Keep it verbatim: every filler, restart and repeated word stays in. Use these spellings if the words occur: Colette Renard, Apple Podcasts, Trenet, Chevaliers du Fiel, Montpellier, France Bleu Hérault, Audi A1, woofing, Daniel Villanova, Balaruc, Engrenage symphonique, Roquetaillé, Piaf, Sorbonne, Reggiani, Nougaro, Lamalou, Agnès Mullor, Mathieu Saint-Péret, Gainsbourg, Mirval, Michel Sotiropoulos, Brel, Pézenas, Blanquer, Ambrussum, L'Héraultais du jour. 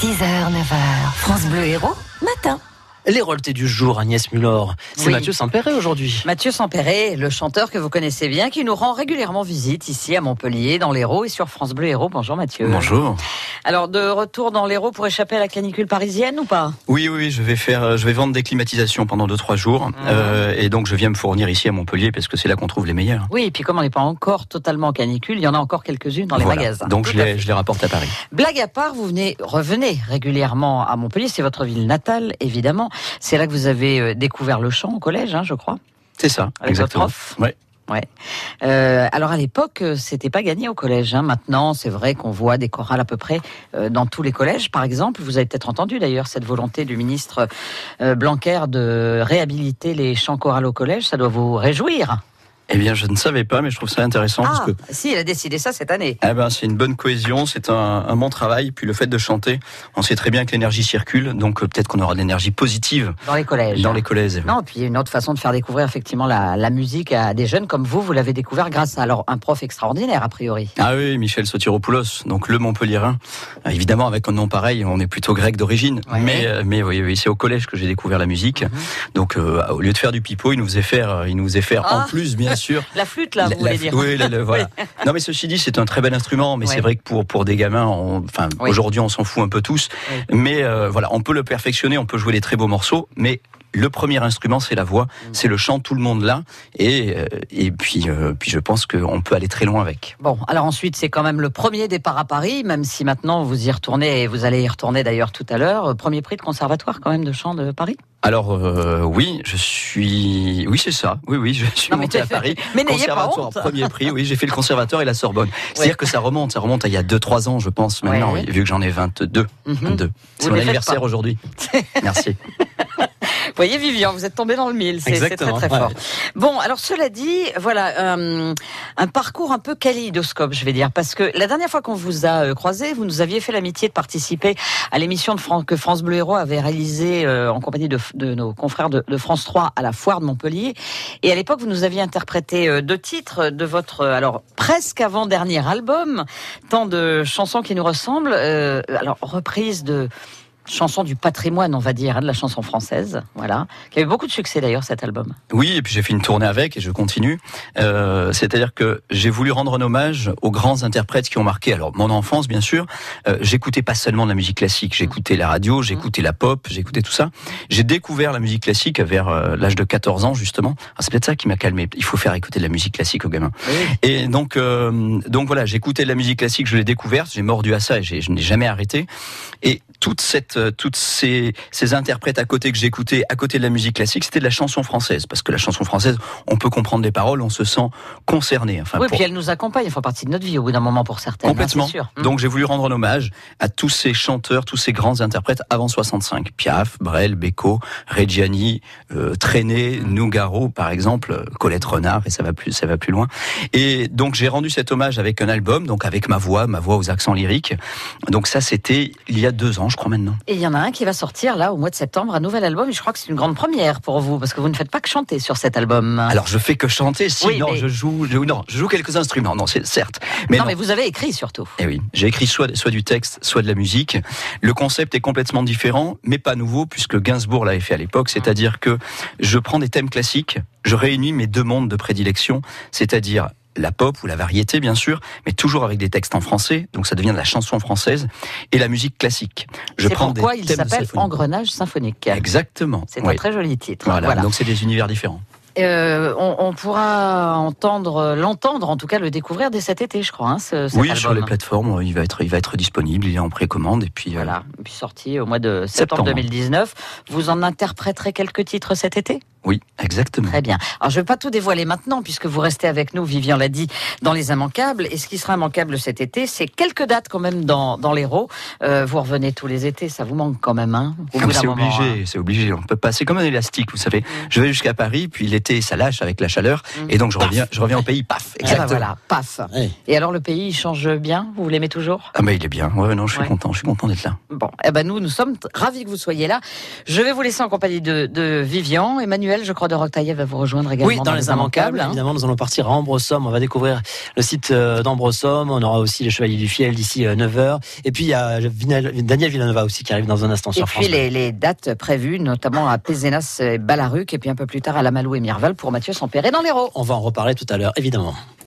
six heures, neuf heures, France Bleu Hérault, matin. L'héroleté du jour, Agnès Mullor, c'est oui. Mathieu Saint-Péret aujourd'hui. Mathieu Saint-Péret, le chanteur que vous connaissez bien, qui nous rend régulièrement visite ici à Montpellier, dans l'Hérault et sur France Bleu Hérault. Bonjour Mathieu. Bonjour. Alors, de retour dans l'Hérault pour échapper à la canicule parisienne ou pas ? Oui, oui, oui, je vais faire, je vais vendre des climatisations pendant deux trois jours. Mmh. Euh, et donc, je viens me fournir ici à Montpellier parce que c'est là qu'on trouve les meilleures. Oui, et puis comme on n'est pas encore totalement canicule, il y en a encore quelques-unes dans les voilà. magasins. Donc, je les, je les rapporte à Paris. Blague à part, vous venez, revenez régulièrement à Montpellier, c'est votre ville natale, évidemment. C'est là que vous avez découvert le chant au collège, hein, je crois. C'est ça, avec exactement. Votre prof. Ouais. Ouais. Euh, alors à l'époque, c'était pas gagné au collège. Hein. Maintenant, c'est vrai qu'on voit des chorales à peu près euh, dans tous les collèges. Par exemple, vous avez peut-être entendu d'ailleurs cette volonté du ministre euh, Blanquer de réhabiliter les chants chorales au collège. Ça doit vous réjouir. Eh bien, je ne savais pas, mais je trouve ça intéressant. Ah, parce que... si, il a décidé ça cette année. Eh ben, c'est une bonne cohésion, c'est un, un bon travail. Puis le fait de chanter, on sait très bien que l'énergie circule, donc euh, peut-être qu'on aura de l'énergie positive. Dans les collèges. Dans hein. les collèges. Non, puis une autre façon de faire découvrir effectivement la, la musique à des jeunes comme vous, vous l'avez découvert grâce à alors, un prof extraordinaire, a priori. Ah oui, Michel Sotiropoulos, donc le Montpelliérain. Euh, évidemment, avec un nom pareil, on est plutôt grec d'origine. Ouais. Mais, euh, mais oui, oui, c'est au collège que j'ai découvert la musique. Mm-hmm. Donc, euh, au lieu de faire du pipeau, il nous faisait faire, il nous faisait faire ah. en plus, bien sûr. Sûr. La flûte, là, vous la, voulez la, dire. Oui, la, la, voilà. Non, mais ceci dit, c'est un très bel instrument, mais ouais. c'est vrai que pour, pour des gamins, on, enfin, oui. aujourd'hui, on s'en fout un peu tous. Oui. Mais euh, voilà, on peut le perfectionner, on peut jouer des très beaux morceaux, mais le premier instrument, c'est la voix, mmh. c'est le chant, tout le monde là. Et, et puis, euh, puis, je pense qu'on peut aller très loin avec. Bon, alors ensuite, c'est quand même le premier départ à Paris, même si maintenant vous y retournez, et vous allez y retourner d'ailleurs tout à l'heure. Premier prix de conservatoire, quand même, de chant de Paris ? Alors euh, oui, je suis, oui c'est ça, oui oui, je suis non, monté à fait... Paris, mais conservatoire premier prix, oui j'ai fait le conservatoire et la Sorbonne. C'est-à-dire ouais. que ça remonte, ça remonte à il y a deux trois ans je pense maintenant, ouais, ouais. vu que j'en ai vingt-deux. Mm-hmm. C'est mon anniversaire aujourd'hui. Merci. Vous voyez Vivian, vous êtes tombé dans le mille, c'est, c'est très très ouais. fort. Bon, alors cela dit, voilà euh, un parcours un peu kaléidoscope, je vais dire, parce que la dernière fois qu'on vous a croisé, vous nous aviez fait l'amitié de participer à l'émission de France, que France Bleu Hérault avait réalisée euh, en compagnie de, de nos confrères de, de France trois à la foire de Montpellier. Et à l'époque, vous nous aviez interprété deux titres de votre alors presque avant-dernier album, tant de chansons qui nous ressemblent, euh, alors reprise de chanson du patrimoine, on va dire, de la chanson française, voilà, qui a eu beaucoup de succès d'ailleurs cet album. Oui, et puis j'ai fait une tournée avec et je continue, euh, c'est-à-dire que j'ai voulu rendre un hommage aux grands interprètes qui ont marqué, alors mon enfance bien sûr, euh, j'écoutais pas seulement de la musique classique, j'écoutais la radio, j'écoutais la pop, j'écoutais tout ça, j'ai découvert la musique classique vers euh, l'âge de quatorze ans justement, alors, c'est peut-être ça qui m'a calmé, il faut faire écouter de la musique classique aux gamins, oui. et donc, euh, donc voilà, j'écoutais de la musique classique, je l'ai découverte, j'ai mordu à ça et j'ai, je n'ai jamais arrêté, et toute cette toutes ces, ces interprètes à côté que j'écoutais, à côté de la musique classique, c'était de la chanson française, parce que la chanson française, on peut comprendre les paroles, on se sent concerné. Enfin, oui, pour... puis elle nous accompagne, elle fait partie de notre vie au bout d'un moment pour certaines. Complètement. Hein, c'est sûr. Donc j'ai voulu rendre un hommage à tous ces chanteurs, tous ces grands interprètes avant soixante-cinq. Piaf, Brel, Beko, Reggiani, euh, Trenet, Nougaro, par exemple, Colette Renard, et ça va plus, ça va plus loin. Et donc j'ai rendu cet hommage avec un album, donc avec ma voix, ma voix aux accents lyriques. Donc ça, c'était il y a deux ans, je crois maintenant. Et il y en a un qui va sortir là au mois de septembre, un nouvel album, et je crois que c'est une grande première pour vous, parce que vous ne faites pas que chanter sur cet album. Alors je fais que chanter, sinon oui, mais... je joue, je, non, je joue quelques instruments, non, c'est certes. Mais non, non, mais vous avez écrit surtout. Eh oui, j'ai écrit soit, soit du texte, soit de la musique. Le concept est complètement différent, mais pas nouveau, puisque Gainsbourg l'avait fait à l'époque, c'est-à-dire que je prends des thèmes classiques, je réunis mes deux mondes de prédilection, c'est-à-dire la pop ou la variété bien sûr, mais toujours avec des textes en français, donc ça devient de la chanson française, et la musique classique. Je c'est prends pourquoi des il s'appelle Engrenage symphonique. Exactement. C'est oui. un très joli titre. Voilà, voilà, donc c'est des univers différents. Euh, on, on pourra entendre, l'entendre, en tout cas le découvrir dès cet été, je crois. Hein, ce, cet oui, album. Sur les plateformes, il va être, il va être disponible, il est en précommande et puis voilà. Euh... Et puis sorti au mois de septembre, septembre deux mille dix-neuf. Vous en interpréterez quelques titres cet été ? Oui, exactement. Très bien. Alors, je ne vais pas tout dévoiler maintenant, puisque vous restez avec nous, Vivian l'a dit, dans les immanquables. Et ce qui sera immanquable cet été, c'est quelques dates quand même dans, dans l'Hérault. Euh, vous revenez tous les étés, ça vous manque quand même, hein, au bout d'un moment, hein. C'est obligé, c'est obligé. On peut pas. C'est comme un élastique, vous savez. Mmh. Je vais jusqu'à Paris, puis l'été, ça lâche avec la chaleur. Mmh. Et donc, je reviens, je reviens au pays, paf. Exactement. Et ben voilà, paf. Oui. Et alors, le pays, il change bien ? Vous l'aimez toujours ? Ah, mais il est bien. Ouais, non, je suis ouais. content. Je suis content d'être là. Bon, eh ben, nous, nous sommes ravis que vous soyez là. Je vais vous laisser en compagnie de, de Vivian, Emmanuel. Emmanuel, je crois, de Roquetaillé va vous rejoindre également. Oui, dans, dans les, les Immanquables. Immanquables hein. Évidemment, nous allons partir à Ambrussum. On va découvrir le site d'Ambrussum. On aura aussi les Chevaliers du Fiel d'ici neuf heures. Et puis, il y a Daniel Villanova aussi qui arrive dans un instant et sur France. Et puis, les, les dates prévues, notamment à Pézenas et Balaruc, et puis un peu plus tard à Lamalou et Mirval pour Mathieu Saint-Péret dans l'Hérault. On va en reparler tout à l'heure, évidemment.